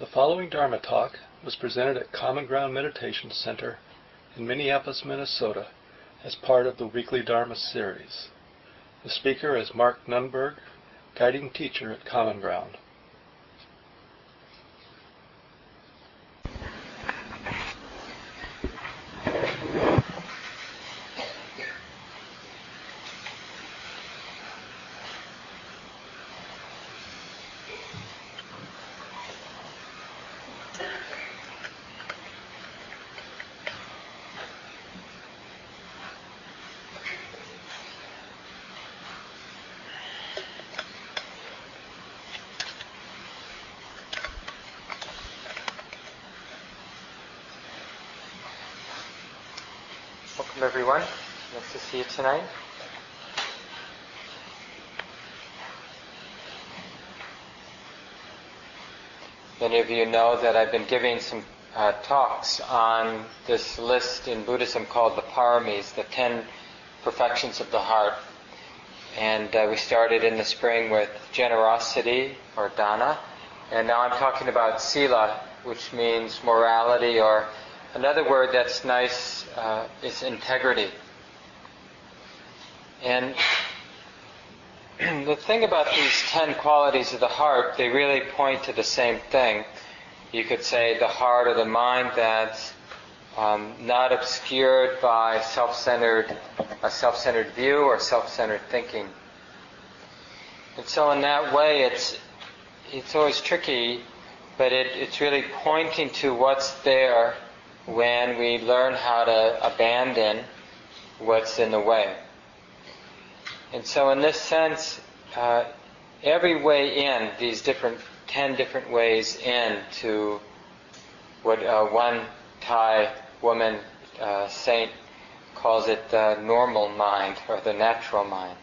The following Dharma Talk was presented at Common Ground Meditation Center in Minneapolis, Minnesota, as part of the weekly Dharma series. The speaker is Mark Nunberg, guiding teacher at Common Ground. Welcome everyone, nice to see you tonight. Many of you know that I've been giving some talks on this list in Buddhism called the paramis, the 10 perfections of the heart. And we started in the spring with generosity, or dana, and now I'm talking about sila, which means morality, or another word that's nice is integrity. And the thing about these 10 qualities of the heart, they really point to the same thing. You could say the heart or the mind that's not obscured by a self-centered view or self-centered thinking. And so in that way, it's always tricky, but it's really pointing to what's there when we learn how to abandon what's in the way. And so in this sense, every way in, these 10 different ways in to what one Thai woman saint calls it the normal mind, or the natural mind.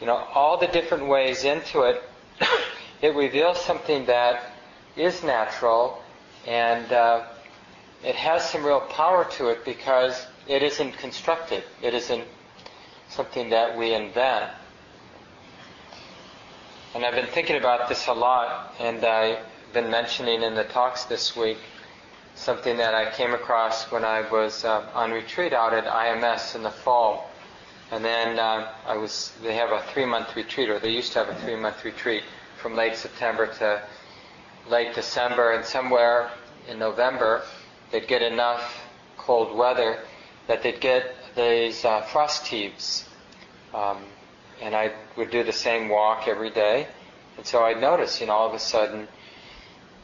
You know, all the different ways into it, it reveals something that is natural, and it has some real power to it because it isn't constructed. It isn't something that we invent. And I've been thinking about this a lot, and I've been mentioning in the talks this week something that I came across when I was on retreat out at IMS in the fall. And then they have a 3-month retreat, or they used to have a 3-month retreat from late September to late December, and somewhere in November they'd get enough cold weather that they'd get these frost heaves. And I would do the same walk every day, and so I'd notice, you know, all of a sudden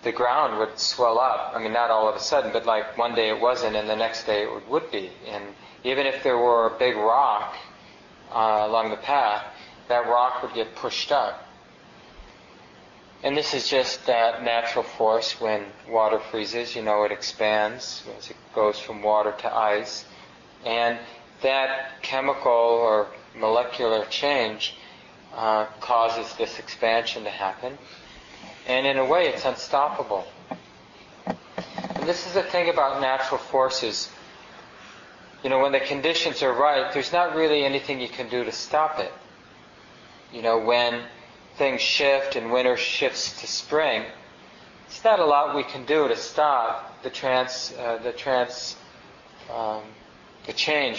the ground would swell up. I mean, not all of a sudden, but like one day it wasn't and the next day it would be. And even if there were a big rock along the path, that rock would get pushed up. And this is just that natural force. When water freezes, you know, it expands as it goes from water to ice. And that chemical or molecular change causes this expansion to happen. And in a way, it's unstoppable. And this is the thing about natural forces. You know, when the conditions are right, there's not really anything you can do to stop it. You know, when things shift and winter shifts to spring, it's not a lot we can do to stop the change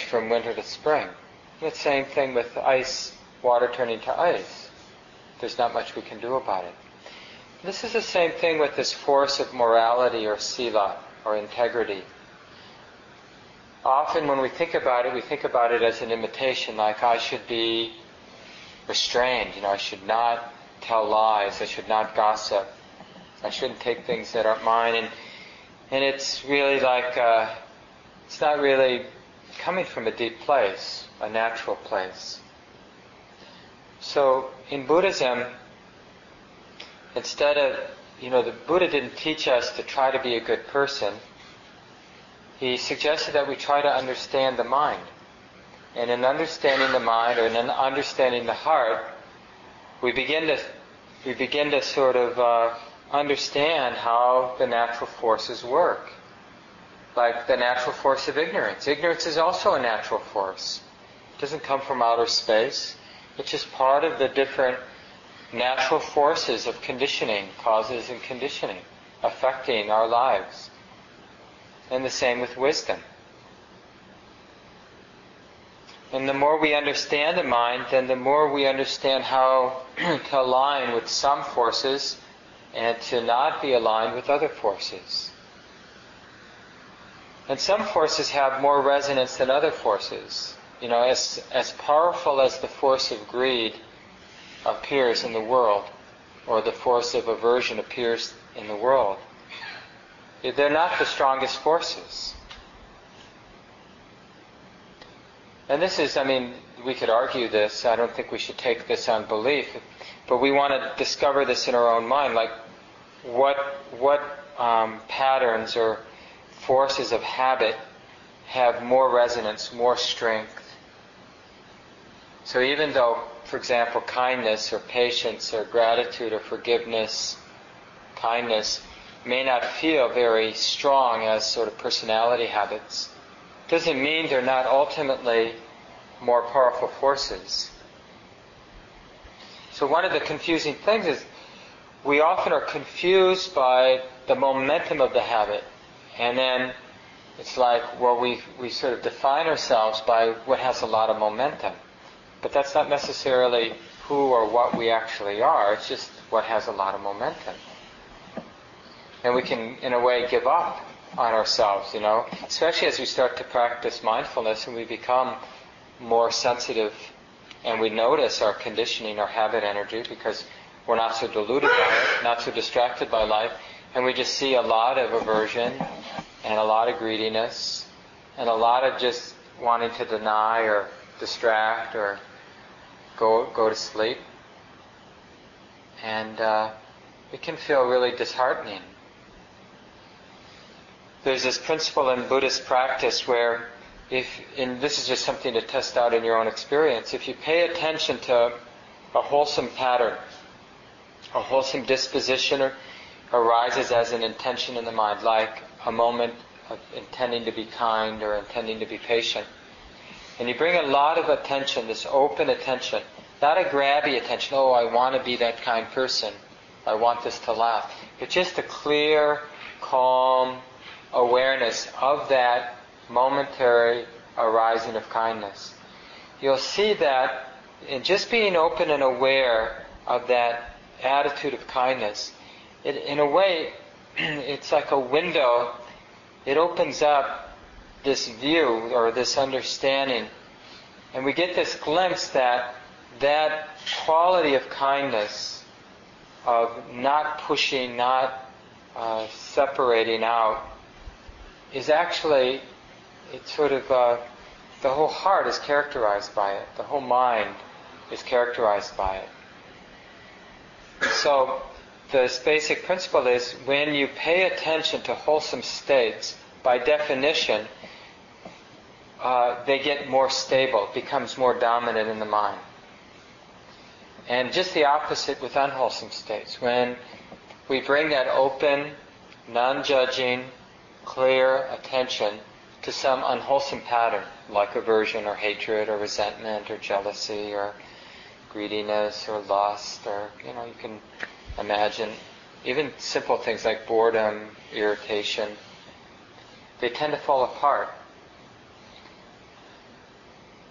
from winter to spring. And the same thing with ice, water turning to ice. There's not much we can do about it. This is the same thing with this force of morality, or sila, or integrity. Often when we think about it as an imitation, like I should be restrained. You know, I should not tell lies. I should not gossip. I shouldn't take things that aren't mine. And it's really like it's not really coming from a deep place, a natural place. So in Buddhism, instead of, you know, the Buddha didn't teach us to try to be a good person. He suggested that we try to understand the mind. And in understanding the mind, or in understanding the heart, we begin to sort of understand how the natural forces work. Like the natural force of ignorance. Ignorance is also a natural force. It doesn't come from outer space. It's just part of the different natural forces of conditioning, causes and conditioning, affecting our lives. And the same with wisdom. And the more we understand the mind, then the more we understand how to align with some forces and to not be aligned with other forces. And some forces have more resonance than other forces. You know, as powerful as the force of greed appears in the world, or the force of aversion appears in the world, they're not the strongest forces. And this is, I mean, we could argue this. I don't think we should take this on belief, but we want to discover this in our own mind, like what patterns or forces of habit have more resonance, more strength. So even though, for example, kindness or patience or gratitude or forgiveness, kindness may not feel very strong as sort of personality habits, doesn't mean they're not ultimately more powerful forces. So one of the confusing things is we often are confused by the momentum of the habit. And then it's like, well, we sort of define ourselves by what has a lot of momentum. But that's not necessarily who or what we actually are. It's just what has a lot of momentum. And we can, in a way, give up on ourselves, you know, especially as we start to practice mindfulness and we become more sensitive and we notice our conditioning, our habit energy, because we're not so deluded by it, not so distracted by life, and we just see a lot of aversion and a lot of greediness and a lot of just wanting to deny or distract or go to sleep, and it can feel really disheartening. There's this principle in Buddhist practice where and this is just something to test out in your own experience, if you pay attention to a wholesome pattern, a wholesome disposition arises as an intention in the mind, like a moment of intending to be kind or intending to be patient. And you bring a lot of attention, this open attention, not a grabby attention, oh, I want to be that kind person, I want this to last, but just a clear, calm awareness of that momentary arising of kindness. You'll see that in just being open and aware of that attitude of kindness, it, in a way, it's like a window. It opens up this view or this understanding, and we get this glimpse that that quality of kindness, of not pushing, not separating out, is actually, it's sort of, the whole heart is characterized by it. The whole mind is characterized by it. So this basic principle is when you pay attention to wholesome states, by definition, they get more stable, becomes more dominant in the mind. And just the opposite with unwholesome states. When we bring that open, non-judging, clear attention to some unwholesome pattern, like aversion or hatred or resentment or jealousy or greediness or lust, or, you know, you can imagine even simple things like boredom, irritation, they tend to fall apart.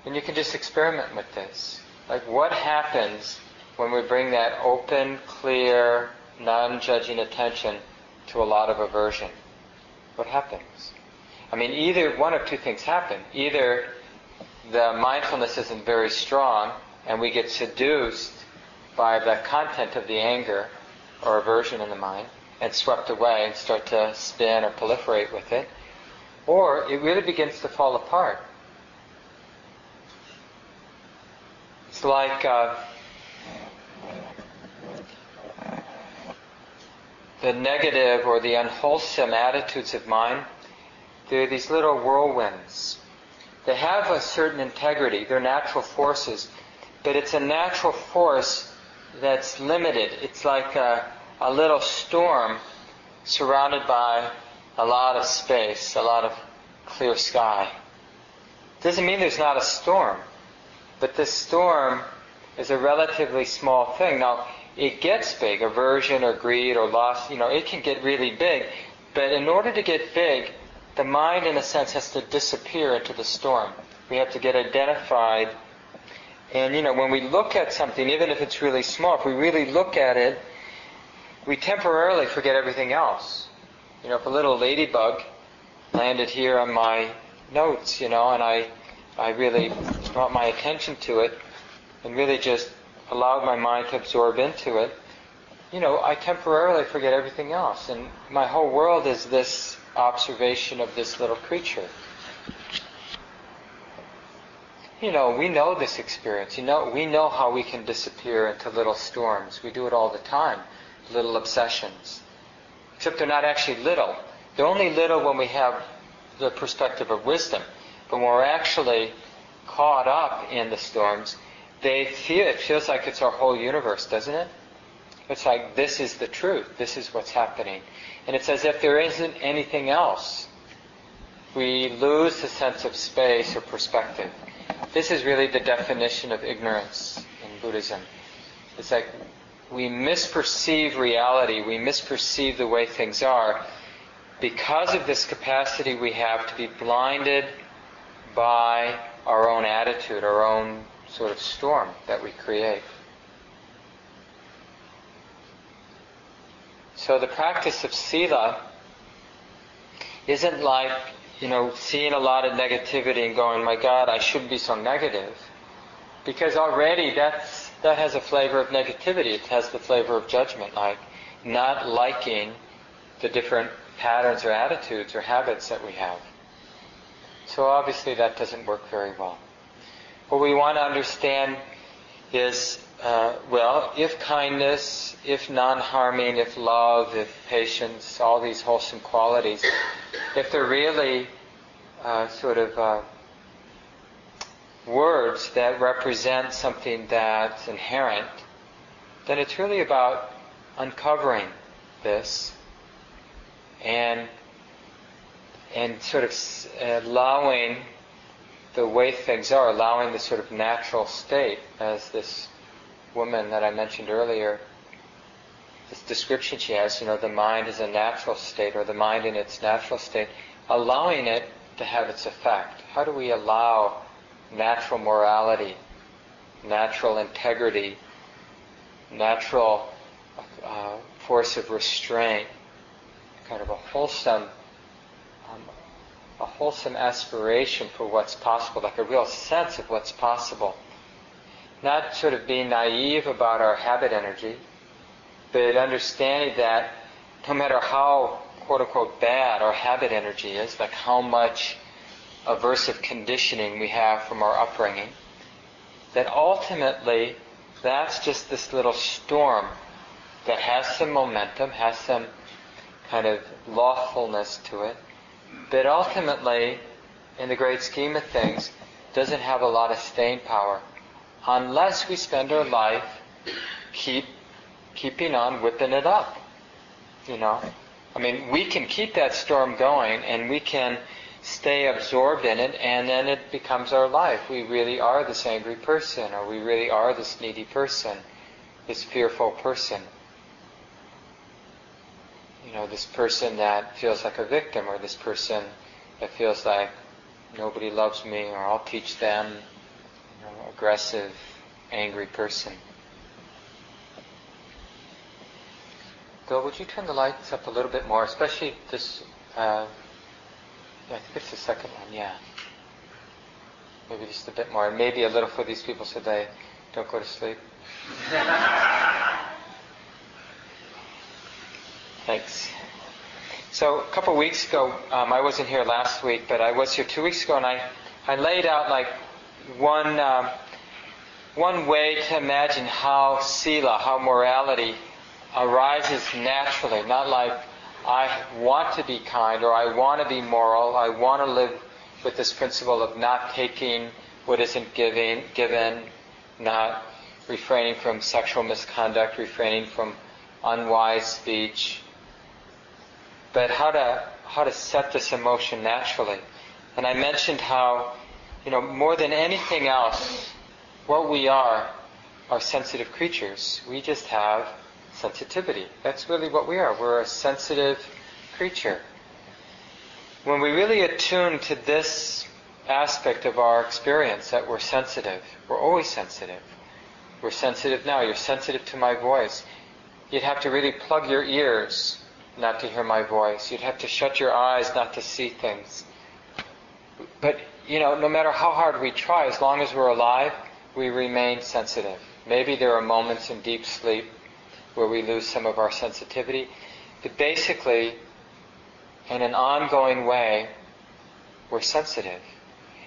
And you can just experiment with this. Like, what happens when we bring that open, clear, non-judging attention to a lot of aversion? What happens? I mean, either one of two things happen. Either the mindfulness isn't very strong and we get seduced by the content of the anger or aversion in the mind and swept away and start to spin or proliferate with it, or it really begins to fall apart. It's like the negative or the unwholesome attitudes of mind, they're these little whirlwinds. They have a certain integrity. They're natural forces. But it's a natural force that's limited. It's like a little storm surrounded by a lot of space, a lot of clear sky. Doesn't mean there's not a storm. But this storm is a relatively small thing. Now, it gets big. Aversion or greed or loss, you know, it can get really big. But in order to get big, the mind, in a sense, has to disappear into the storm. We have to get identified. And, you know, when we look at something, even if it's really small, if we really look at it, we temporarily forget everything else. You know, if a little ladybug landed here on my notes, you know, and I really brought my attention to it and really just allowed my mind to absorb into it, you know, I temporarily forget everything else. And my whole world is this observation of this little creature. You know, we know this experience. You know, we know how we can disappear into little storms. We do it all the time, little obsessions. Except they're not actually little. They're only little when we have the perspective of wisdom. But when we're actually caught up in the storms, it feels like it's our whole universe, doesn't it? It's like, this is the truth. This is what's happening. And it's as if there isn't anything else. We lose the sense of space or perspective. This is really the definition of ignorance in Buddhism. It's like we misperceive reality. We misperceive the way things are because of this capacity we have to be blinded by our own attitude, our own sort of storm that we create. So the practice of sila isn't like, you know, seeing a lot of negativity and going, my God, I shouldn't be so negative. Because already that has a flavor of negativity. It has the flavor of judgment, like not liking the different patterns or attitudes or habits that we have. So obviously that doesn't work very well. What we want to understand is, well, if kindness, if non-harming, if love, if patience, all these wholesome qualities, if they're really words that represent something that's inherent, then it's really about uncovering this and sort of allowing the way things are, allowing the sort of natural state, as this woman that I mentioned earlier, this description she has, you know, the mind is a natural state, or the mind in its natural state, allowing it to have its effect. How do we allow natural morality, natural integrity, natural force of restraint, kind of a wholesome aspiration for what's possible, like a real sense of what's possible? Not sort of being naive about our habit energy, but understanding that no matter how, quote-unquote, bad our habit energy is, like how much aversive conditioning we have from our upbringing, that ultimately that's just this little storm that has some momentum, has some kind of lawfulness to it, but ultimately, in the great scheme of things, doesn't have a lot of staying power. Unless we spend our life keeping on whipping it up, you know. I mean, we can keep that storm going and we can stay absorbed in it, and then it becomes our life. We really are this angry person, or we really are this needy person, this fearful person. You know, this person that feels like a victim, or this person that feels like nobody loves me, or I'll teach them. Aggressive, angry person. Bill, would you turn the lights up a little bit more, especially this, I think it's the second one, yeah. Maybe just a bit more, maybe a little for these people so they don't go to sleep. Thanks. So a couple weeks ago, I wasn't here last week, but I was here 2 weeks ago, and I laid out like one way to imagine how sila, how morality arises naturally, not like I want to be kind or I want to be moral, I want to live with this principle of not taking what isn't given, not refraining from sexual misconduct, refraining from unwise speech, but how to set this in motion naturally. And I mentioned how, you know, more than anything else, what we are are sensitive creatures. We just have sensitivity. That's really what we are. We're a sensitive creature. When we really attune to this aspect of our experience, that we're sensitive, we're always sensitive. We're sensitive now. You're sensitive to my voice. You'd have to really plug your ears not to hear my voice. You'd have to shut your eyes not to see things. But, you know, no matter how hard we try, as long as we're alive, we remain sensitive. Maybe there are moments in deep sleep where we lose some of our sensitivity. But basically, in an ongoing way, we're sensitive.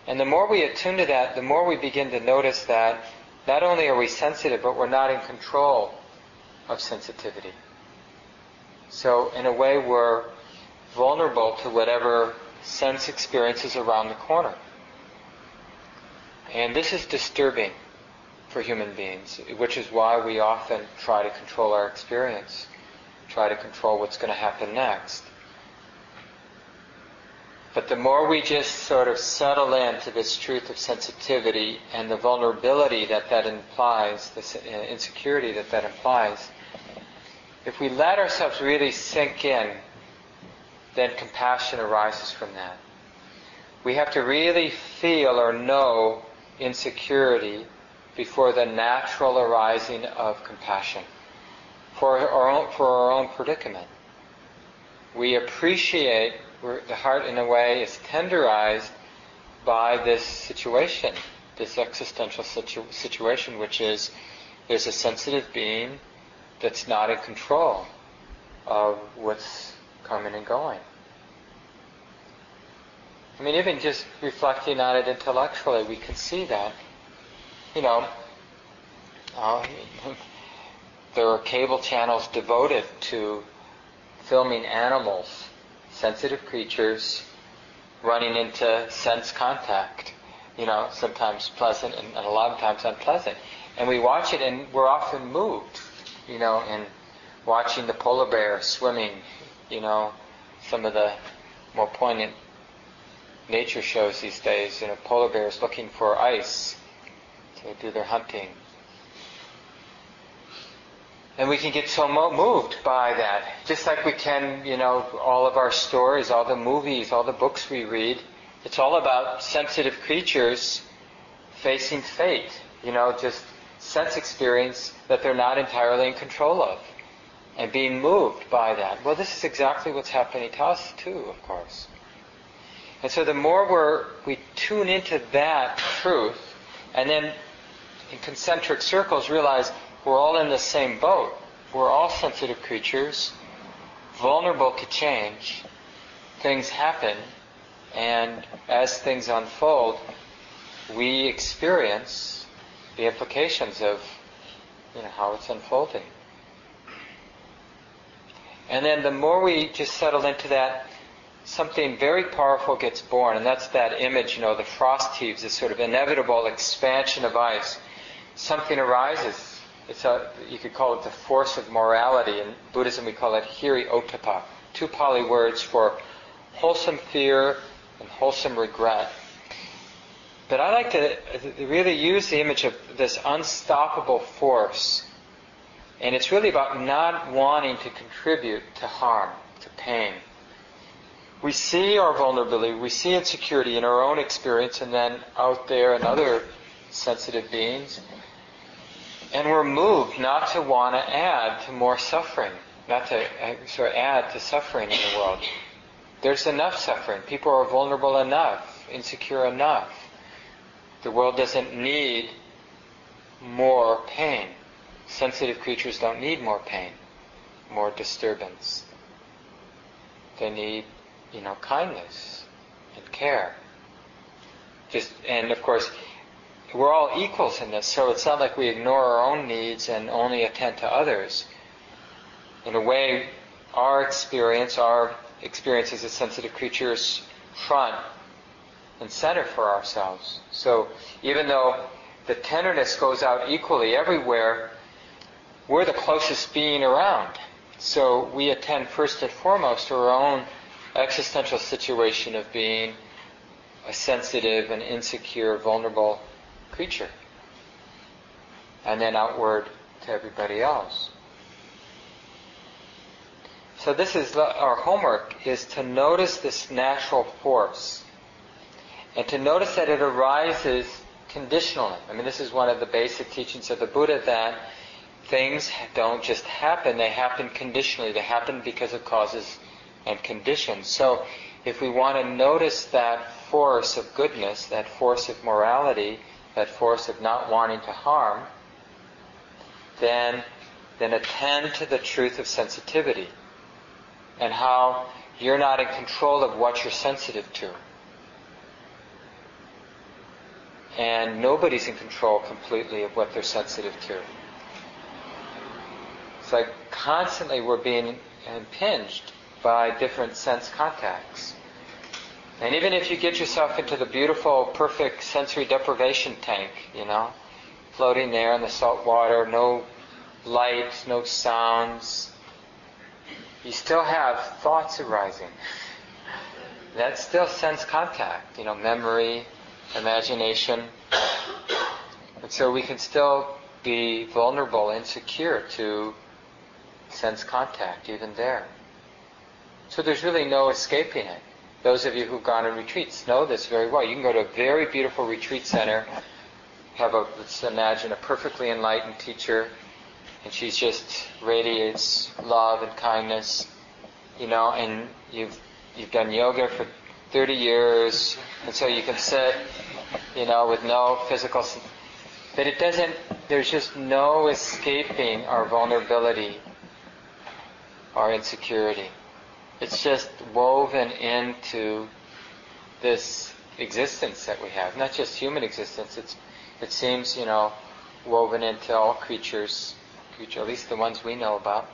And the more we attune to that, the more we begin to notice that not only are we sensitive, but we're not in control of sensitivity. So in a way, we're vulnerable to whatever sense experiences around the corner. And this is disturbing for human beings, which is why we often try to control our experience, try to control what's going to happen next. But the more we just sort of settle into this truth of sensitivity and the vulnerability that that implies, the insecurity that that implies, if we let ourselves really sink in, then compassion arises from that. We have to really feel or know insecurity before the natural arising of compassion for our own predicament. We appreciate. The heart, in a way, is tenderized by this situation, this existential situation, which is there's a sensitive being that's not in control of what's coming and going. I mean, even just reflecting on it intellectually, we can see that. You know, there are cable channels devoted to filming animals, sensitive creatures running into sense contact, you know, sometimes pleasant and a lot of times unpleasant. And we watch it and we're often moved, you know, in watching the polar bear swimming, you know, some of the more poignant nature shows these days, you know, polar bears looking for ice to do their hunting. And we can get so moved by that. Just like we can, you know, all of our stories, all the movies, all the books we read, it's all about sensitive creatures facing fate, you know, just sense experience that they're not entirely in control of and being moved by that. Well, this is exactly what's happening to us too, of course. And so the more we tune into that truth and then in concentric circles realize we're all in the same boat. We're all sensitive creatures, vulnerable to change. Things happen, and as things unfold, we experience the implications of, you know, how it's unfolding. And then the more we just settle into that, something very powerful gets born, and that's that image, you know, the frost heaves, this sort of inevitable expansion of ice. Something arises. You could call it the force of morality. In Buddhism we call it hiri otapa. Two Pali words for wholesome fear and wholesome regret. But I like to really use the image of this unstoppable force. And it's really about not wanting to contribute to harm, to pain. We see our vulnerability, we see insecurity in our own experience and then out there in other sensitive beings. And we're moved not to want to add to more suffering, not to add to suffering in the world. There's enough suffering. People are vulnerable enough, insecure enough. The world doesn't need more pain. Sensitive creatures don't need more pain, more disturbance. They need, you know, kindness and care. And of course, we're all equals in this, so it's not like we ignore our own needs and only attend to others. In a way, our experience as a sensitive creature is front and center for ourselves. So even though the tenderness goes out equally everywhere, we're the closest being around. So we attend first and foremost to our own existential situation of being a sensitive and insecure, vulnerable creature. and then outward to everybody else. So this is our homework, is to notice this natural force and to notice that it arises conditionally. I mean, this is one of the basic teachings of the Buddha, that things don't just happen, they happen conditionally. They happen because of causes and conditions. So if we want to notice that force of goodness, that force of morality, that force of not wanting to harm, then attend to the truth of sensitivity and how you're not in control of what you're sensitive to. And nobody's in control completely of what they're sensitive to. It's like constantly we're being impinged by different sense contacts. And even if you get yourself into the beautiful, perfect sensory deprivation tank, you know, floating there in the salt water, no lights, no sounds, you still have thoughts arising. That's still sense contact, you know, memory, imagination. And so we can still be vulnerable, insecure to sense contact, even there. So there's really no escaping it. Those of you who've gone on retreats know this very well. You can go to a very beautiful retreat center, let's imagine a perfectly enlightened teacher, and she just radiates love and kindness, you know, and you've done yoga for 30 years, and so you can sit, you know, with no physical... But it doesn't... There's just no escaping our vulnerability, our insecurity. It's just woven into this existence that we have. Not just human existence. It seems, you know, woven into all creatures, at least the ones we know about.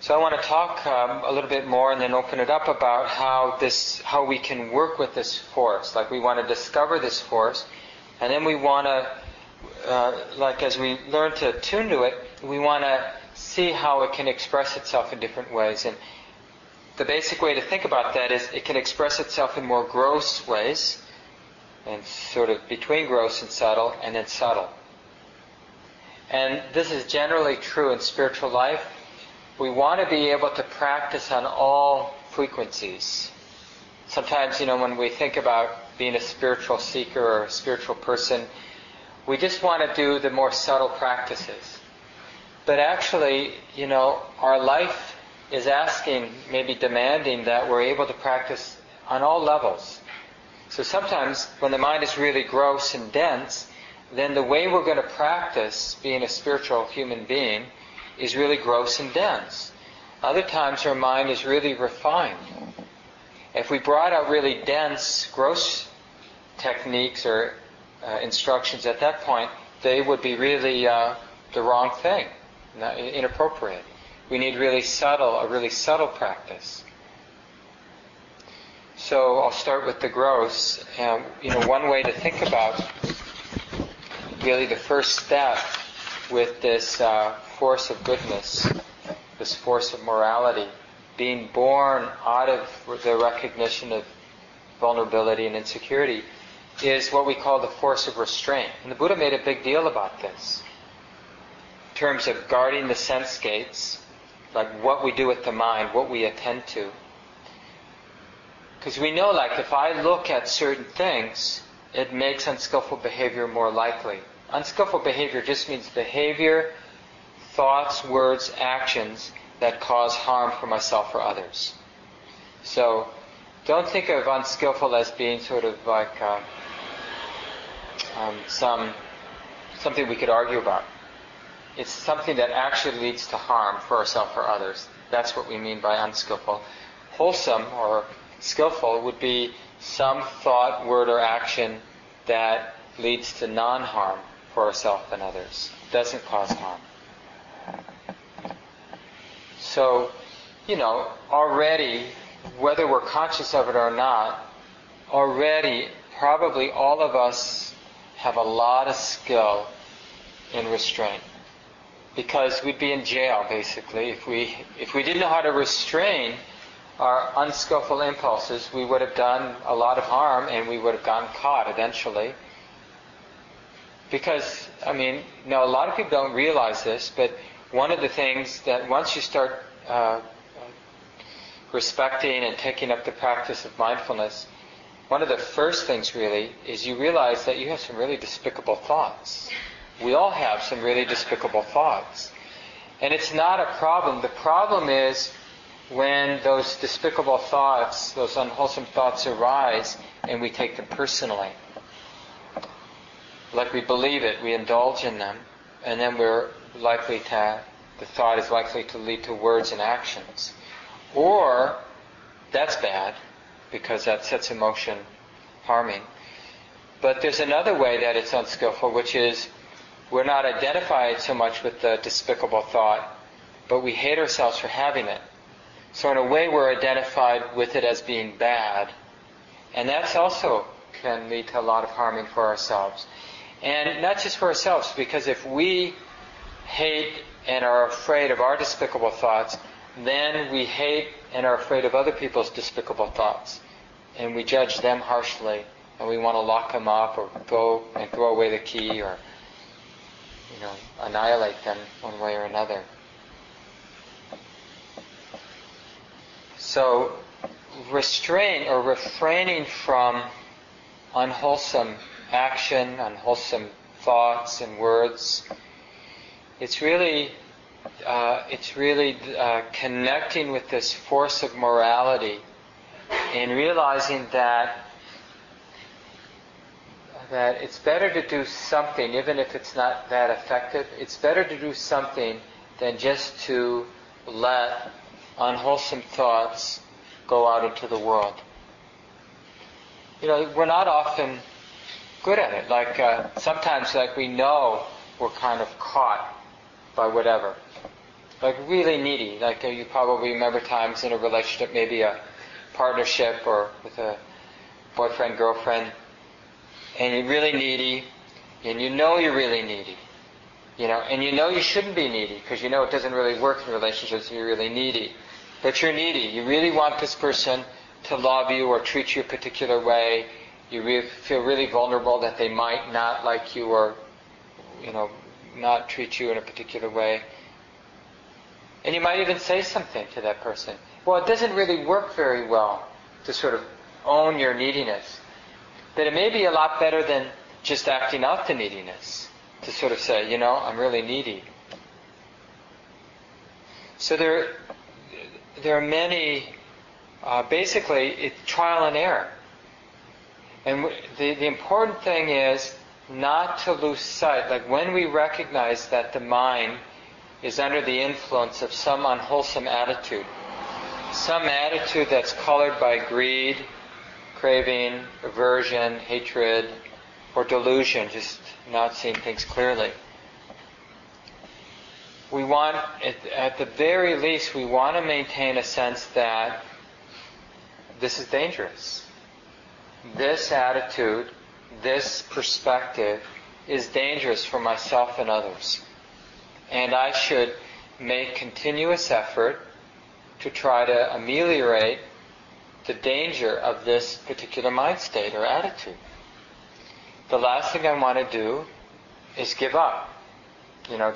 So I want to talk a little bit more and then open it up about how we can work with this force. Like, we want to discover this force, and then we want to, as we learn to attune to it, we want to see how it can express itself in different ways. And the basic way to think about that is it can express itself in more gross ways, and sort of between gross and subtle, and then subtle. And this is generally true in spiritual life. We want to be able to practice on all frequencies. Sometimes, you know, when we think about being a spiritual seeker or a spiritual person, we just want to do the more subtle practices. But actually, you know, our life is asking, maybe demanding, that we're able to practice on all levels. So sometimes when the mind is really gross and dense, then the way we're going to practice being a spiritual human being is really gross and dense. Other times our mind is really refined. If we brought out really dense, gross techniques or instructions at that point, they would be really the wrong thing. Inappropriate. We need a really subtle practice. So I'll start with the gross. One way to think about really the first step with this force of goodness, this force of morality, being born out of the recognition of vulnerability and insecurity, is what we call the force of restraint. And the Buddha made a big deal about this. In terms of guarding the sense gates, like what we do with the mind, what we attend to. Because we know, like, if I look at certain things, it makes unskillful behavior more likely. Unskillful behavior just means behavior, thoughts, words, actions that cause harm for myself or others. So don't think of unskillful as being sort of like something we could argue about. It's something that actually leads to harm for ourselves or others. That's what we mean by unskillful. Wholesome or skillful would be some thought, word, or action that leads to non-harm for ourselves and others. Doesn't cause harm. So, you know, already, whether we're conscious of it or not, already probably all of us have a lot of skill in restraint. Because we'd be in jail, basically. If we didn't know how to restrain our unskillful impulses, we would have done a lot of harm and we would have gotten caught eventually. Because, I mean, now a lot of people don't realize this, but one of the things that once you start respecting and taking up the practice of mindfulness, one of the first things really is you realize that you have some really despicable thoughts. We all have some really despicable thoughts. And it's not a problem. The problem is when those despicable thoughts, those unwholesome thoughts arise and we take them personally. Like we believe it, we indulge in them, and then the thought is likely to lead to words and actions. Or that's bad, because that sets in motion harming. But there's another way that it's unskillful, which is we're not identified so much with the despicable thought, but we hate ourselves for having it. So in a way, we're identified with it as being bad. And that's also can lead to a lot of harming for ourselves. And not just for ourselves, because if we hate and are afraid of our despicable thoughts, then we hate and are afraid of other people's despicable thoughts. And we judge them harshly, and we want to lock them up or go and throw away the key or annihilate them one way or another. So restraint or refraining from unwholesome action, unwholesome thoughts and words, it's really connecting with this force of morality and realizing that it's better to do something, even if it's not that effective, it's better to do something than just to let unwholesome thoughts go out into the world. We're not often good at it. Sometimes we know we're kind of caught by whatever. Really needy. You probably remember times in a relationship, maybe a partnership or with a boyfriend, girlfriend, and you're really needy, and you're really needy. And you shouldn't be needy, because it doesn't really work in relationships if you're really needy. But you're needy. You really want this person to love you or treat you a particular way. You feel really vulnerable that they might not like you or, not treat you in a particular way. And you might even say something to that person. Well, it doesn't really work very well to sort of own your neediness. That it may be a lot better than just acting out the neediness. To sort of say, I'm really needy. So there are many... basically, it's trial and error. And the important thing is not to lose sight. When we recognize that the mind is under the influence of some unwholesome attitude, some attitude that's colored by greed, craving, aversion, hatred, or delusion, just not seeing things clearly. We want, at the very least, we want to maintain a sense that this is dangerous. This attitude, this perspective is dangerous for myself and others. And I should make continuous effort to try to ameliorate the danger of this particular mind state or attitude. The last thing I want to do is give up. I'm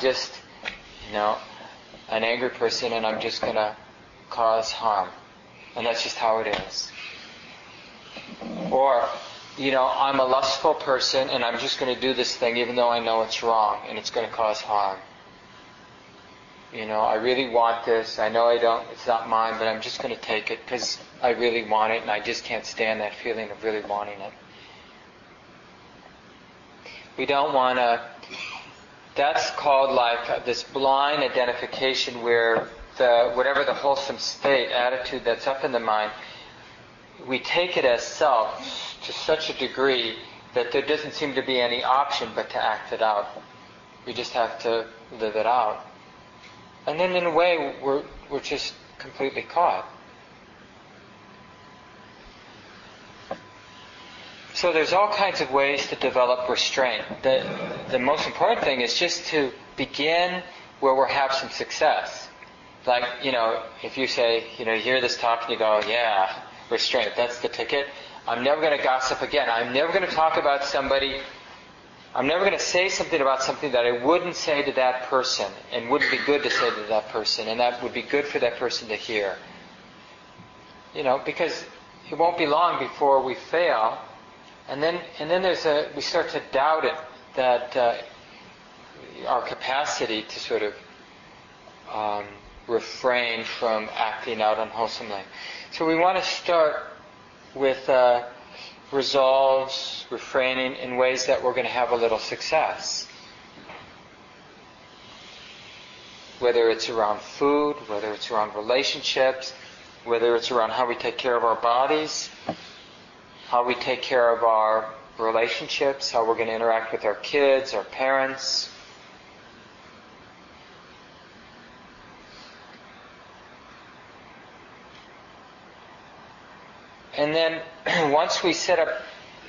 just, an angry person and I'm just going to cause harm. And that's just how it is. Or, I'm a lustful person and I'm just going to do this thing even though I know it's wrong and it's going to cause harm. I really want this. I know it's not mine, but I'm just going to take it because I really want it and I just can't stand that feeling of really wanting it. We don't want to... That's called this blind identification where... whatever the wholesome state, attitude that's up in the mind, we take it as self to such a degree that there doesn't seem to be any option but to act it out. We just have to live it out. And then in a way, we're just completely caught. So there's all kinds of ways to develop restraint. The most important thing is just to begin where we'll have some success. If you say, you hear this talk and you go, yeah, restraint, that's the ticket. I'm never going to gossip again. I'm never going to talk about somebody I'm never going to say something about something that I wouldn't say to that person and wouldn't be good to say to that person, and that would be good for that person to hear. You know, because it won't be long before we fail, and then we start to doubt it, that our capacity to sort of refrain from acting out unwholesomely. So we want to start with resolves, refraining in ways that we're going to have a little success. Whether it's around food, whether it's around relationships, whether it's around how we take care of our bodies, how we take care of our relationships, how we're going to interact with our kids, our parents. And then once we set up,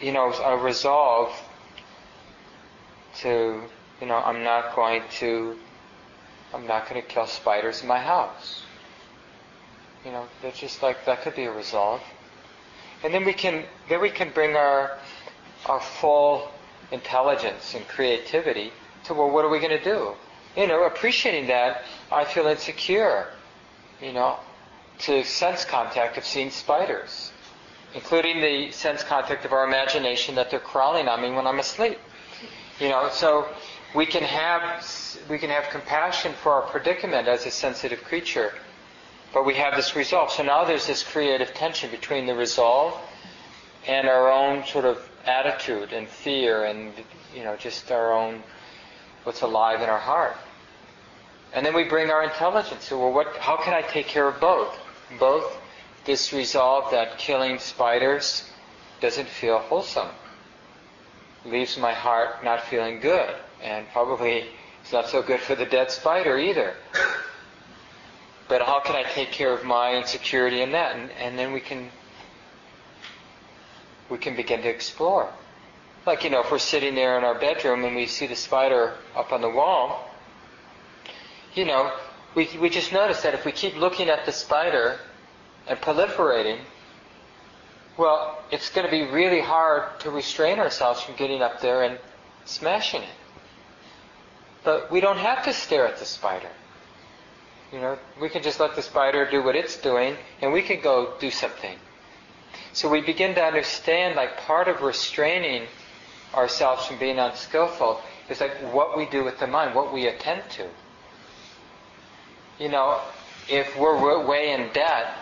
you know, a resolve to, you know, I'm not going to kill spiders in my house. You know, that's just like, that could be a resolve. And then we can bring our full intelligence and creativity to, well, what are we going to do? You know, appreciating that I feel insecure, you know, to sense contact of seeing spiders, including the sense contact of our imagination that they're crawling on me when I'm asleep. You know, so we can have compassion for our predicament as a sensitive creature, but we have this resolve. So now there's this creative tension between the resolve and our own sort of attitude and fear and, you know, just our own, what's alive in our heart. And then we bring our intelligence to, well, how can I take care of both? Both this resolve that killing spiders doesn't feel wholesome, leaves my heart not feeling good, and probably it's not so good for the dead spider either. But how can I take care of my insecurity in that? And then we can begin to explore. Like, you know, if we're sitting there in our bedroom and we see the spider up on the wall, you know, we just notice that if we keep looking at the spider and proliferating, well, it's going to be really hard to restrain ourselves from getting up there and smashing it. But we don't have to stare at the spider. You know, we can just let the spider do what it's doing, and we can go do something. So we begin to understand, like, part of restraining ourselves from being unskillful is like what we do with the mind, what we attend to. You know, if we're way in debt,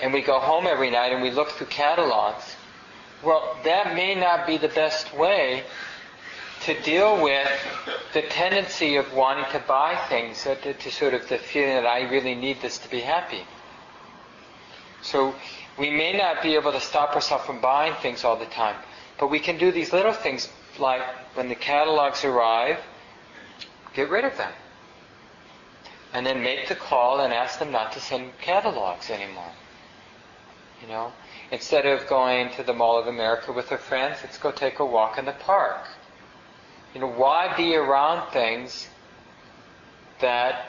and we go home every night and we look through catalogs, well, that may not be the best way to deal with the tendency of wanting to buy things, to sort of the feeling that I really need this to be happy. So we may not be able to stop ourselves from buying things all the time, but we can do these little things like when the catalogs arrive, get rid of them. And then make the call and ask them not to send catalogs anymore. You know, instead of going to the Mall of America with our friends, let's go take a walk in the park. You know, why be around things that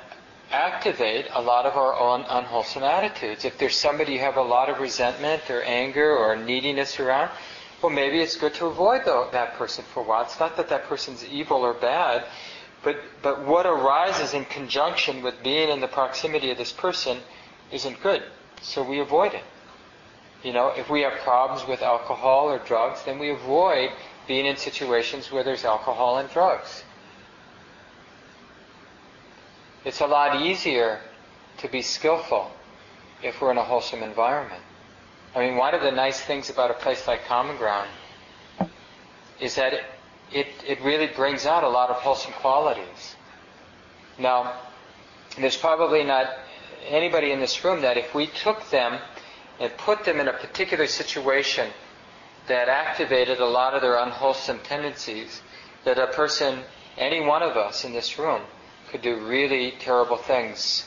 activate a lot of our own unwholesome attitudes? If there's somebody you have a lot of resentment or anger or neediness around, well, maybe it's good to avoid that person for a while. It's not that that person's evil or bad, but what arises in conjunction with being in the proximity of this person isn't good, so we avoid it. You know, if we have problems with alcohol or drugs, then we avoid being in situations where there's alcohol and drugs. It's a lot easier to be skillful if we're in a wholesome environment. I mean, one of the nice things about a place like Common Ground is that it really brings out a lot of wholesome qualities. Now, there's probably not anybody in this room that if we took them and put them in a particular situation that activated a lot of their unwholesome tendencies, that a person, any one of us in this room, could do really terrible things.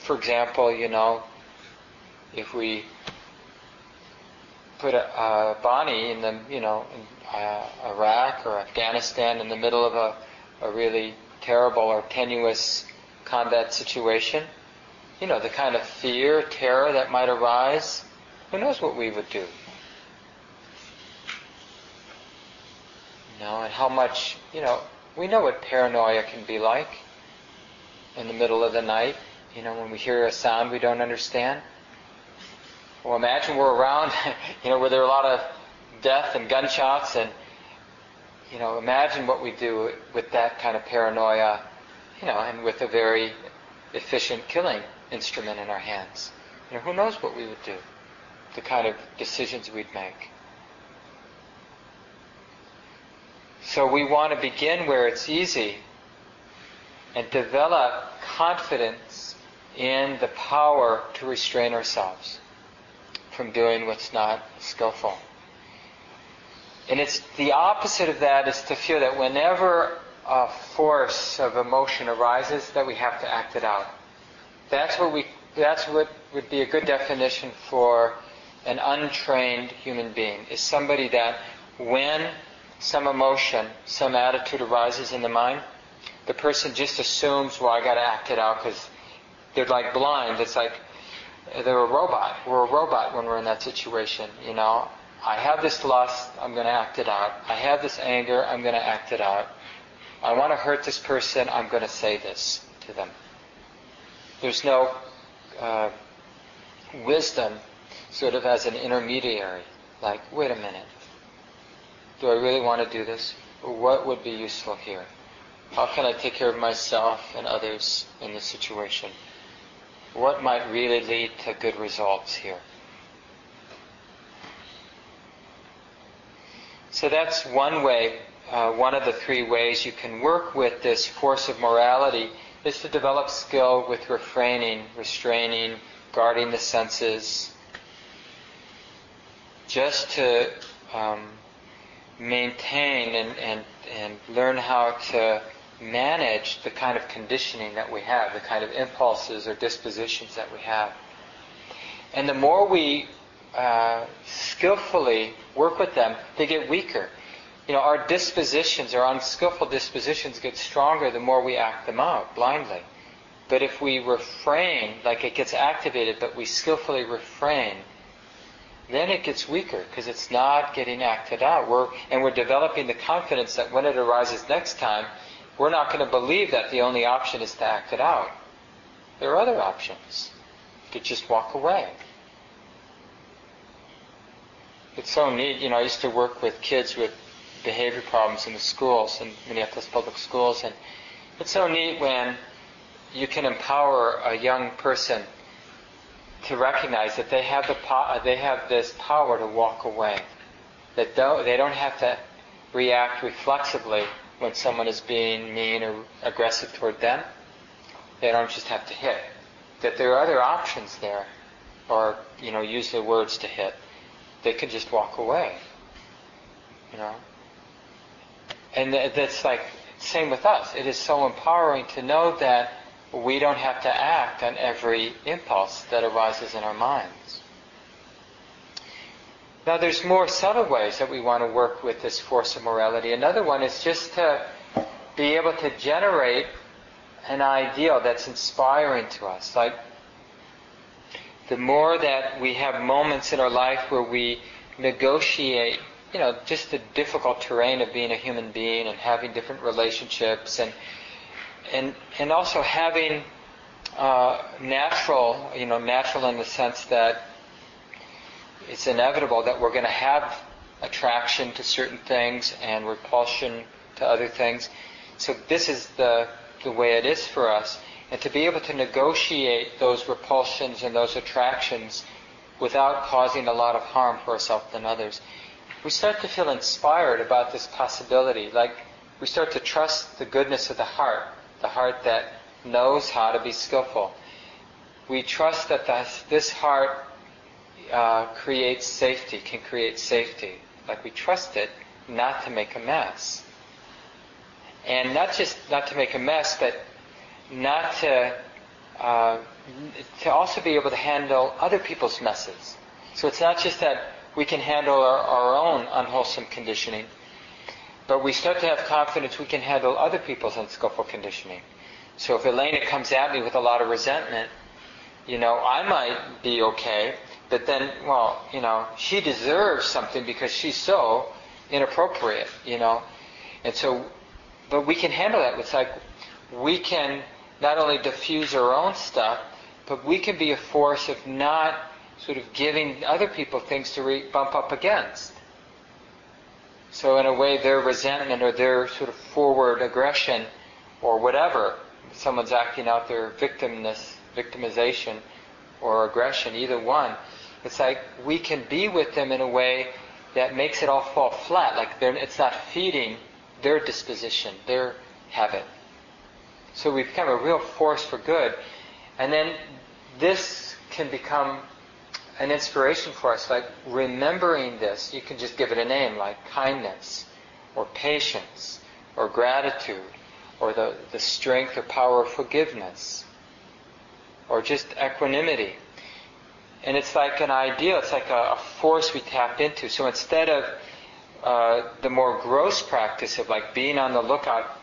For example, you know, if we put a Bonnie in the, you know, in Iraq or Afghanistan in the middle of a really terrible or tenuous combat situation, you know, the kind of fear, terror that might arise, who knows what we would do. and how much, we know what paranoia can be like in the middle of the night, when we hear a sound we don't understand. Well, imagine we're around, where there are a lot of death and gunshots, and, imagine what we do with that kind of paranoia, and with a very efficient killing instrument in our hands. Who knows what we would do, the kind of decisions we'd make. So we want to begin where it's easy and develop confidence in the power to restrain ourselves from doing what's not skillful. And it's the opposite of that is to feel that whenever a force of emotion arises, that we have to act it out. That's what would be a good definition for an untrained human being, is somebody that when some emotion, some attitude arises in the mind, the person just assumes, well, I got to act it out, because they're like blind. It's like they're a robot. We're a robot when we're in that situation. I have this lust, I'm going to act it out. I have this anger, I'm going to act it out. I want to hurt this person, I'm going to say this to them. There's no wisdom sort of as an intermediary. Like, wait a minute. Do I really want to do this? What would be useful here? How can I take care of myself and others in this situation? What might really lead to good results here? So that's one way, one of the three ways you can work with this force of morality is to develop skill with refraining, restraining, guarding the senses, just to maintain and learn how to manage the kind of conditioning that we have, the kind of impulses or dispositions that we have. And the more we skillfully work with them, they get weaker. Our dispositions, our unskillful dispositions, get stronger the more we act them out blindly. But if we refrain, like it gets activated, but we skillfully refrain, then it gets weaker because it's not getting acted out. We're developing the confidence that when it arises next time, we're not going to believe that the only option is to act it out. There are other options. You could just walk away. It's so neat. I used to work with kids with behavior problems in the schools, in Minneapolis public schools, and it's so neat when you can empower a young person to recognize that they have this power to walk away, that they don't have to react reflexively when someone is being mean or aggressive toward them. They don't just have to hit. That there are other options there, or use the words to hit. They can just walk away. And that's like same with us. It is so empowering to know that we don't have to act on every impulse that arises in our minds. Now there's more subtle ways that we want to work with this force of morality. Another one is just to be able to generate an ideal that's inspiring to us. Like the more that we have moments in our life where we negotiate just the difficult terrain of being a human being and having different relationships and also having natural, natural in the sense that it's inevitable that we're going to have attraction to certain things and repulsion to other things. So this is the way it is for us. And to be able to negotiate those repulsions and those attractions without causing a lot of harm for ourselves and others, we start to feel inspired about this possibility. Like we start to trust the goodness of the heart that knows how to be skillful. We trust that this heart creates safety, can create safety. Like we trust it not to make a mess. And not just not to make a mess, but not to also be able to handle other people's messes. So it's not just that we can handle our own unwholesome conditioning, but we start to have confidence we can handle other people's unskillful conditioning. So if Elena comes at me with a lot of resentment, I might be okay, but then, she deserves something because she's so inappropriate. And so, but we can handle that. It's like we can not only diffuse our own stuff, but we can be a force of not sort of giving other people things to bump up against. So in a way, their resentment or their sort of forward aggression or whatever, someone's acting out their victimization or aggression, either one, it's like we can be with them in a way that makes it all fall flat, like it's not feeding their disposition, their habit. So we become a real force for good. And then this can become an inspiration for us, like remembering this. You can just give it a name, like kindness, or patience, or gratitude, or the strength or power of forgiveness, or just equanimity. And it's like an ideal, it's like a force we tap into. So instead of the more gross practice of like being on the lookout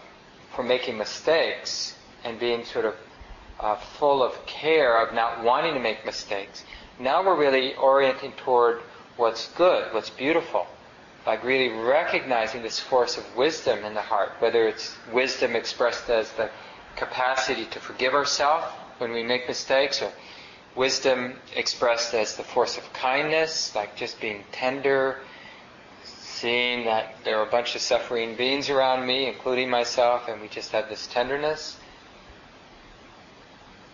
for making mistakes and being sort of full of care of not wanting to make mistakes, now we're really orienting toward what's good, what's beautiful, like really recognizing this force of wisdom in the heart, whether it's wisdom expressed as the capacity to forgive ourselves when we make mistakes, or wisdom expressed as the force of kindness, like just being tender, seeing that there are a bunch of suffering beings around me, including myself, and we just have this tenderness,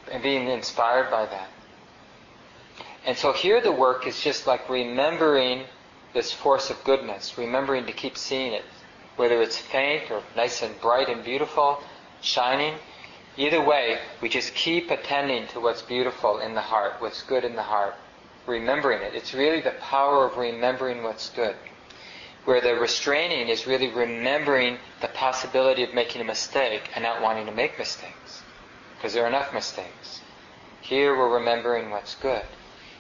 and being inspired by that. And so here the work is just like remembering this force of goodness, remembering to keep seeing it, whether it's faint or nice and bright and beautiful, shining. Either way, we just keep attending to what's beautiful in the heart, what's good in the heart, remembering it. It's really the power of remembering what's good, where the restraining is really remembering the possibility of making a mistake and not wanting to make mistakes, because there are enough mistakes. Here we're remembering what's good.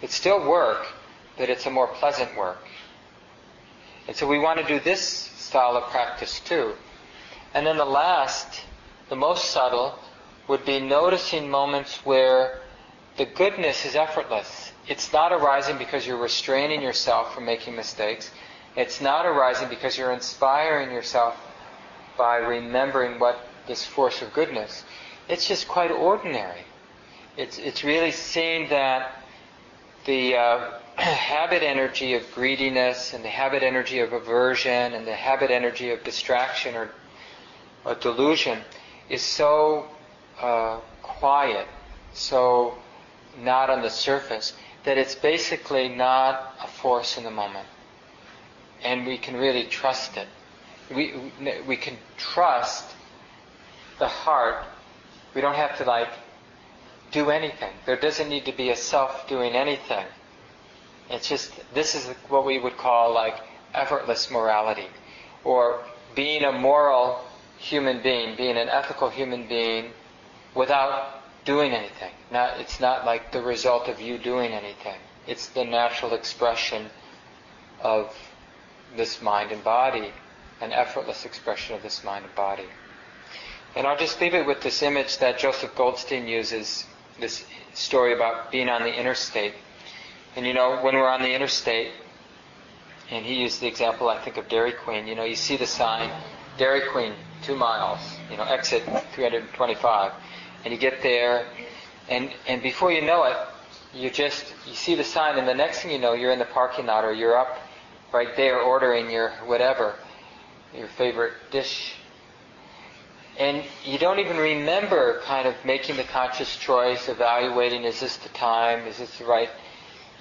It's still work, but it's a more pleasant work. And so we want to do this style of practice too. And then the last, the most subtle, would be noticing moments where the goodness is effortless. It's not arising because you're restraining yourself from making mistakes. It's not arising because you're inspiring yourself by remembering what this force of goodness. It's just quite ordinary. It's really seeing that the habit energy of greediness and the habit energy of aversion and the habit energy of distraction or delusion is so quiet, so not on the surface, that it's basically not a force in the moment. And we can really trust it. We can trust the heart. We don't have to like do anything. There doesn't need to be a self doing anything. It's just, this is what we would call like effortless morality, or being a moral human being, being an ethical human being without doing anything. It's not like the result of you doing anything. It's the natural expression of this mind and body, an effortless expression of this mind and body. And I'll just leave it with this image that Joseph Goldstein uses, this story about being on the interstate. And you know, when we're on the interstate, and he used the example, I think, of Dairy Queen, you know, you see the sign, Dairy Queen, 2 miles, you know, exit 325. And you get there, and before you know it, you see the sign, and the next thing you know, you're in the parking lot, or you're up right there ordering your whatever, your favorite dish. And you don't even remember kind of making the conscious choice, evaluating, is this the time, is this the right?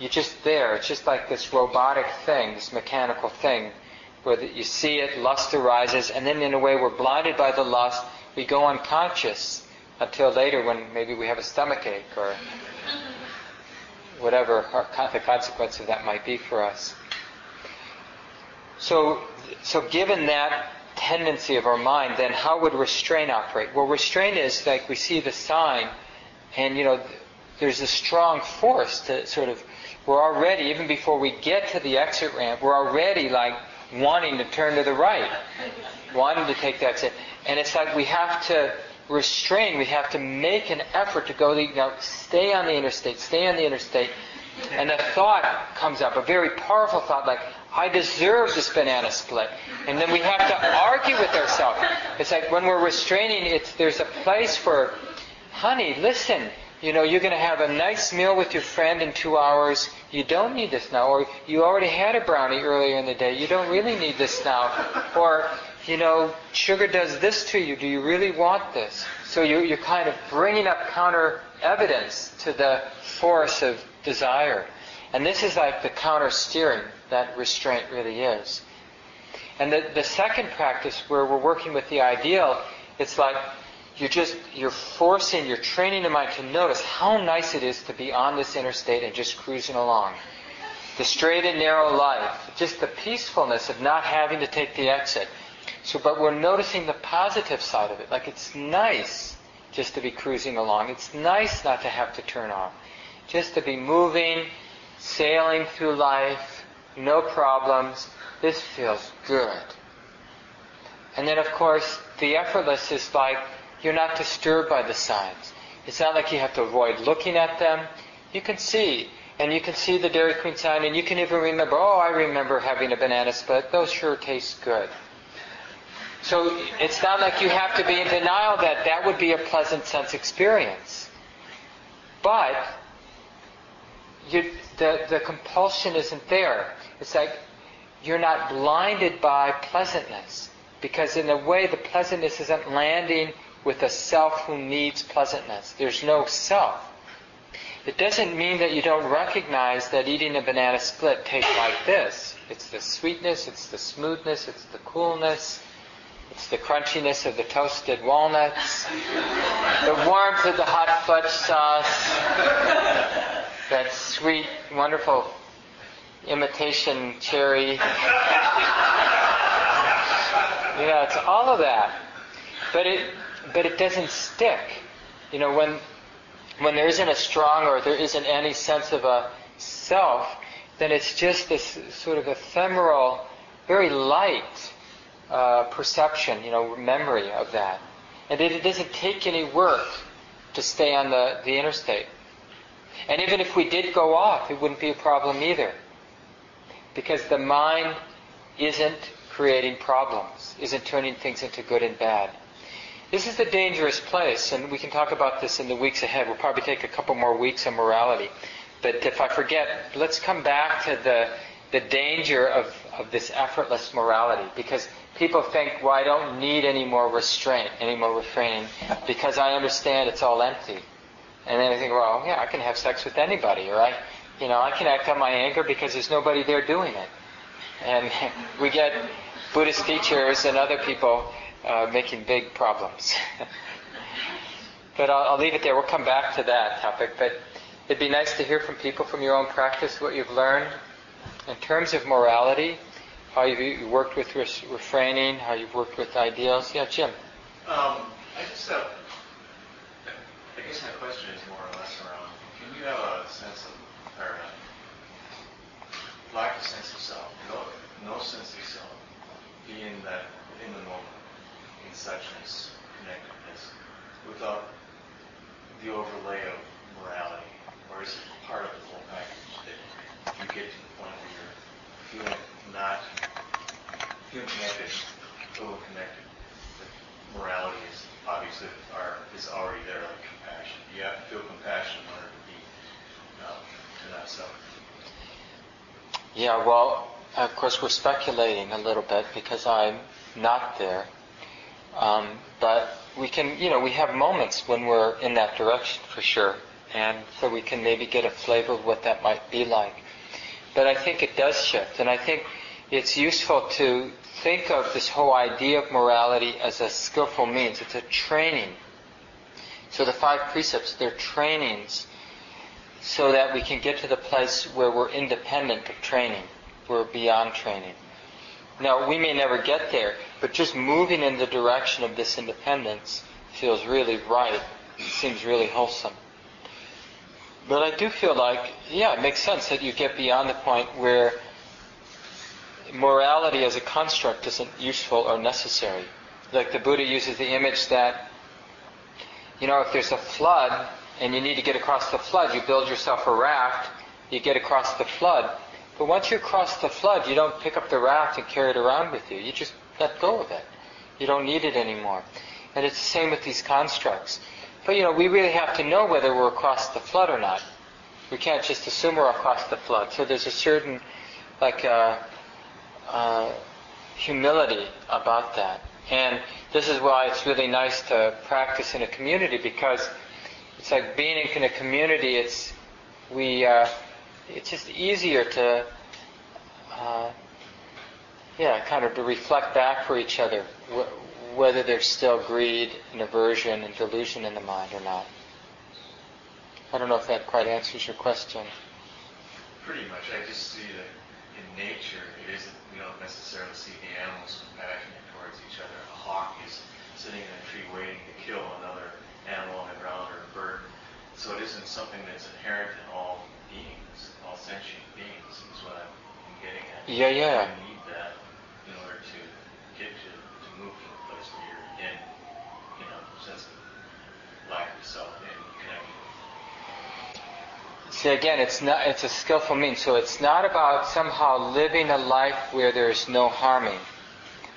You're just there. It's just like this robotic thing, this mechanical thing, where you see it, lust arises, and then in a way we're blinded by the lust. We go unconscious until later when maybe we have a stomachache or whatever the consequence of that might be for us. So given that tendency of our mind, then how would restraint operate? Well, restraint is like we see the sign, and you know, there's a strong force to sort of, we're already, even before we get to the exit ramp, we're already like wanting to turn to the right, wanting to take that exit. And it's like we have to restrain, we have to make an effort to go, you know, stay on the interstate. And the thought comes up, a very powerful thought like, I deserve this banana split. And then we have to argue with ourselves. It's like when we're restraining, there's a place for, honey, listen, you know, you're going to have a nice meal with your friend in 2 hours. You don't need this now. Or you already had a brownie earlier in the day. You don't really need this now. Or, you know, sugar does this to you. Do you really want this? So you're kind of bringing up counter evidence to the force of desire. And this is like the counter-steering that restraint really is. And the second practice where we're working with the ideal, it's like you're forcing, you're training the mind to notice how nice it is to be on this interstate and just cruising along. The straight and narrow life, just the peacefulness of not having to take the exit. So, but we're noticing the positive side of it. Like it's nice just to be cruising along. It's nice not to have to turn off. Just to be moving, sailing through life, no problems. This feels good. And then, of course, the effortless is like you're not disturbed by the signs. It's not like you have to avoid looking at them. You can see, and you can see the Dairy Queen sign, and you can even remember, oh, I remember having a banana split. Those sure taste good. So it's not like you have to be in denial that that would be a pleasant sense experience. But the compulsion isn't there. It's like you're not blinded by pleasantness. Because in a way, the pleasantness isn't landing with a self who needs pleasantness. There's no self. It doesn't mean that you don't recognize that eating a banana split tastes like this. It's the sweetness, it's the smoothness, it's the coolness. It's the crunchiness of the toasted walnuts, the warmth of the hot fudge sauce, that sweet, wonderful imitation cherry. You know, it's all of that. But it doesn't stick. You know, when there isn't a strong or there isn't any sense of a self, then it's just this sort of ephemeral, very light perception, you know, memory of that. And it doesn't take any work to stay on the interstate. And even if we did go off, it wouldn't be a problem either. Because the mind isn't creating problems, isn't turning things into good and bad. This is the dangerous place, and we can talk about this in the weeks ahead. We'll probably take a couple more weeks on morality. But if I forget, let's come back to the danger of this effortless morality. Because people think, well, I don't need any more restraint, any more refraining, because I understand it's all empty. And then I think, well, yeah, I can have sex with anybody, right? You know, I can act on my anger because there's nobody there doing it. And we get Buddhist teachers and other people making big problems. But I'll leave it there. We'll come back to that topic. But it'd be nice to hear from people from your own practice, what you've learned in terms of morality. How you've worked with refraining, how you've worked with ideals. Yeah, Jim? I guess my question is more or less around, can you have a sense of, or a lack of sense of self, no sense of self, being that in the moment, in suchness, connectedness, without the overlay of morality, or is it part of the whole package that you get to the point where you're feeling not feeling connected, totally connected. But morality is obviously is already there, like compassion. You have to feel compassion in order to be to not suffer. Yeah, well, of course we're speculating a little bit because I'm not there. But we can, you know, we have moments when we're in that direction for sure, and so we can maybe get a flavor of what that might be like. But I think it does shift, and I think it's useful to think of this whole idea of morality as a skillful means. It's a training. So the 5 precepts, they're trainings so that we can get to the place where we're independent of training. We're beyond training. Now, we may never get there, but just moving in the direction of this independence feels really right. It seems really wholesome. But I do feel like, yeah, it makes sense that you get beyond the point where morality as a construct isn't useful or necessary. Like the Buddha uses the image that, you know, if there's a flood and you need to get across the flood, you build yourself a raft, you get across the flood, But once you cross the flood, you don't pick up the raft and carry it around with you. You just let go of it. You don't need it anymore. And it's the same with these constructs. But, you know, we really have to know whether we're across the flood or not. We can't just assume we're across the flood. So there's a certain, like, humility about that. And this is why it's really nice to practice in a community, because it's like being in a community. It's just easier to, kind of to reflect back for each other, whether there's still greed and aversion and delusion in the mind or not. I don't know if that quite answers your question. Pretty much. I just see that in nature, we don't necessarily see the animals compassionate towards each other. A hawk is sitting in a tree waiting to kill another animal on the ground or a bird. So it isn't something that's inherent in all beings, all sentient beings, is what I'm getting at. Yeah. You need that in order to get to move to the place where you're in, you know, sense of lack of self and connection. See, again, it's a skillful means. So it's not about somehow living a life where there's no harming,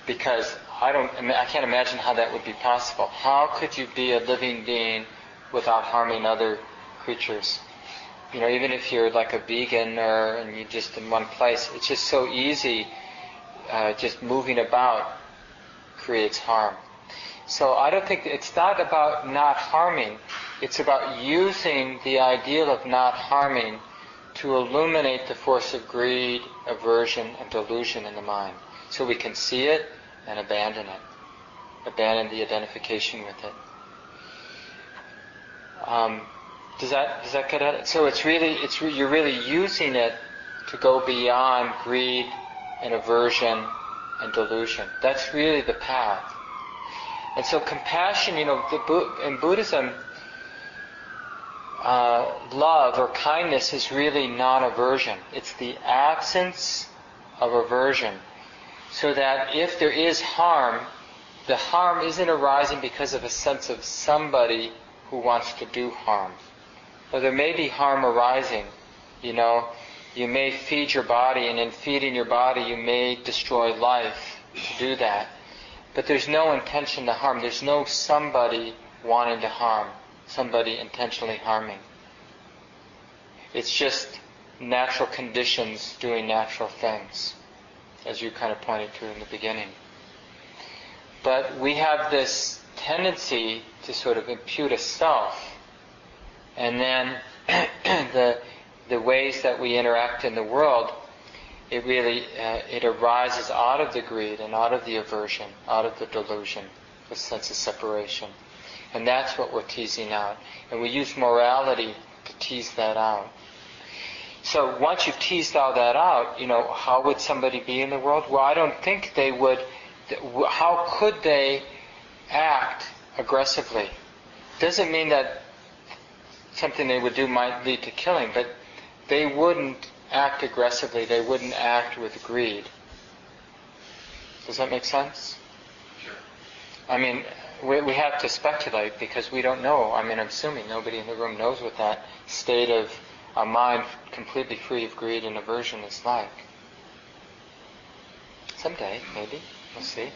because I can't imagine how that would be possible. How could you be a living being without harming other creatures? You know, even if you're like a vegan and you're just in one place, it's just so easy. Just moving about creates harm. So I don't think it's not about not harming. It's about using the ideal of not harming to illuminate the force of greed, aversion, and delusion in the mind, so we can see it and abandon it, abandon the identification with it. Does that get at it? So you're really using it to go beyond greed and aversion and delusion. That's really the path. And so compassion, you know, in Buddhism, love or kindness is really non-aversion. It's the absence of aversion. So that if there is harm, the harm isn't arising because of a sense of somebody who wants to do harm. Or there may be harm arising, you know. You may feed your body, and in feeding your body you may destroy life to do that. But there's no intention to harm. There's no somebody wanting to harm. Somebody intentionally harming. It's just natural conditions doing natural things, as you kind of pointed to in the beginning. But we have this tendency to sort of impute a self, and then the ways that we interact in the world, it really it arises out of the greed and out of the aversion, out of the delusion, the sense of separation. And that's what we're teasing out. And we use morality to tease that out. So once you've teased all that out, you know, how would somebody be in the world? Well, I don't think they would. How could they act aggressively? Doesn't mean that something they would do might lead to killing, but they wouldn't act aggressively. They wouldn't act with greed. Does that make sense? Sure. I mean, we have to speculate because we don't know. I mean, I'm assuming nobody in the room knows what that state of a mind completely free of greed and aversion is like. Someday, maybe. We'll see.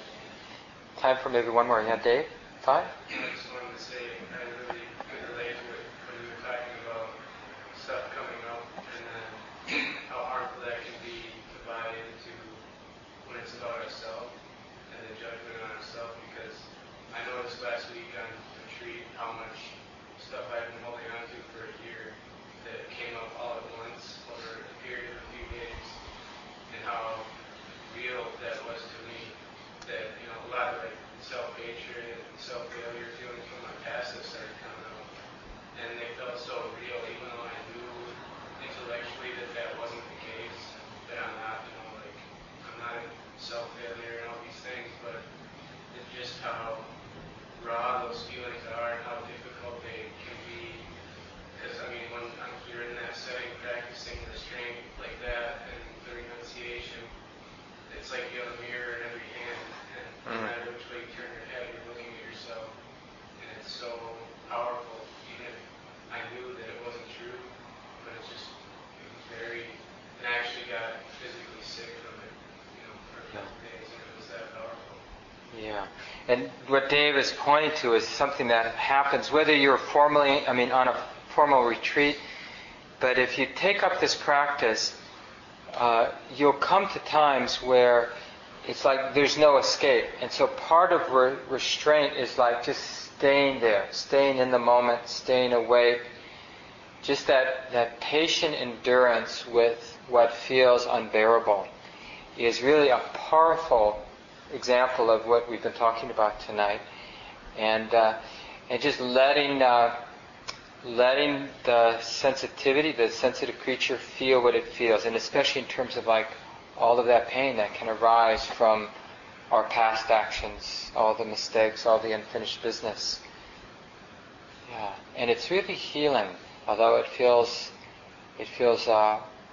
Time for maybe one more. Yeah, Dave? Five? I just wanted to say, I really could relate to it when you were talking about stuff coming up and then how harmful that can be to buy into when it's about ourselves and the judgment on ourselves, because I noticed last week on the retreat how much stuff I've been holding on to for a year that came up all at once over a period of a few days, and how real that was to me, that, you know, a lot of like self-hatred and self-failure feelings from my past that started what Dave is pointing to is something that happens whether you're formally, I mean, on a formal retreat. But if you take up this practice, you'll come to times where it's like there's no escape. And so part of restraint is like just staying there, staying in the moment, staying awake. Just that patient endurance with what feels unbearable is really a powerful example of what we've been talking about tonight. And just letting the sensitive creature feel what it feels, and especially in terms of like all of that pain that can arise from our past actions, all the mistakes, all the unfinished business. Yeah, and it's really healing, although it feels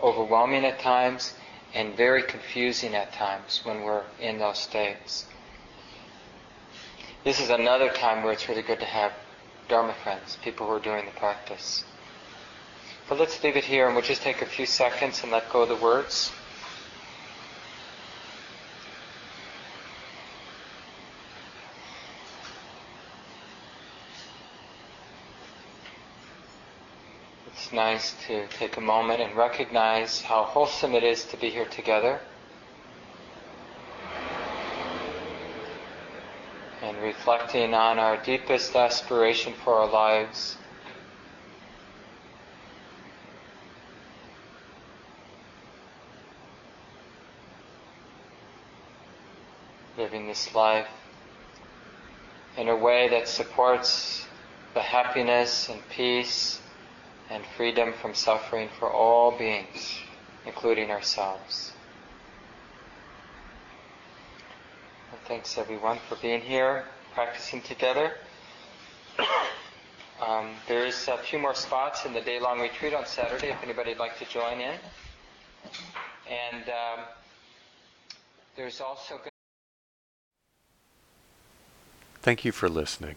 overwhelming at times and very confusing at times when we're in those states. This is another time where it's really good to have Dharma friends, people who are doing the practice. But let's leave it here, and we'll just take a few seconds and let go of the words. It's nice to take a moment and recognize how wholesome it is to be here together, and reflecting on our deepest aspiration for our lives. Living this life in a way that supports the happiness and peace and freedom from suffering for all beings, including ourselves. Thanks everyone for being here, practicing together. There's a few more spots in the day-long retreat on Saturday if anybody would like to join in. And there's also... Thank you for listening.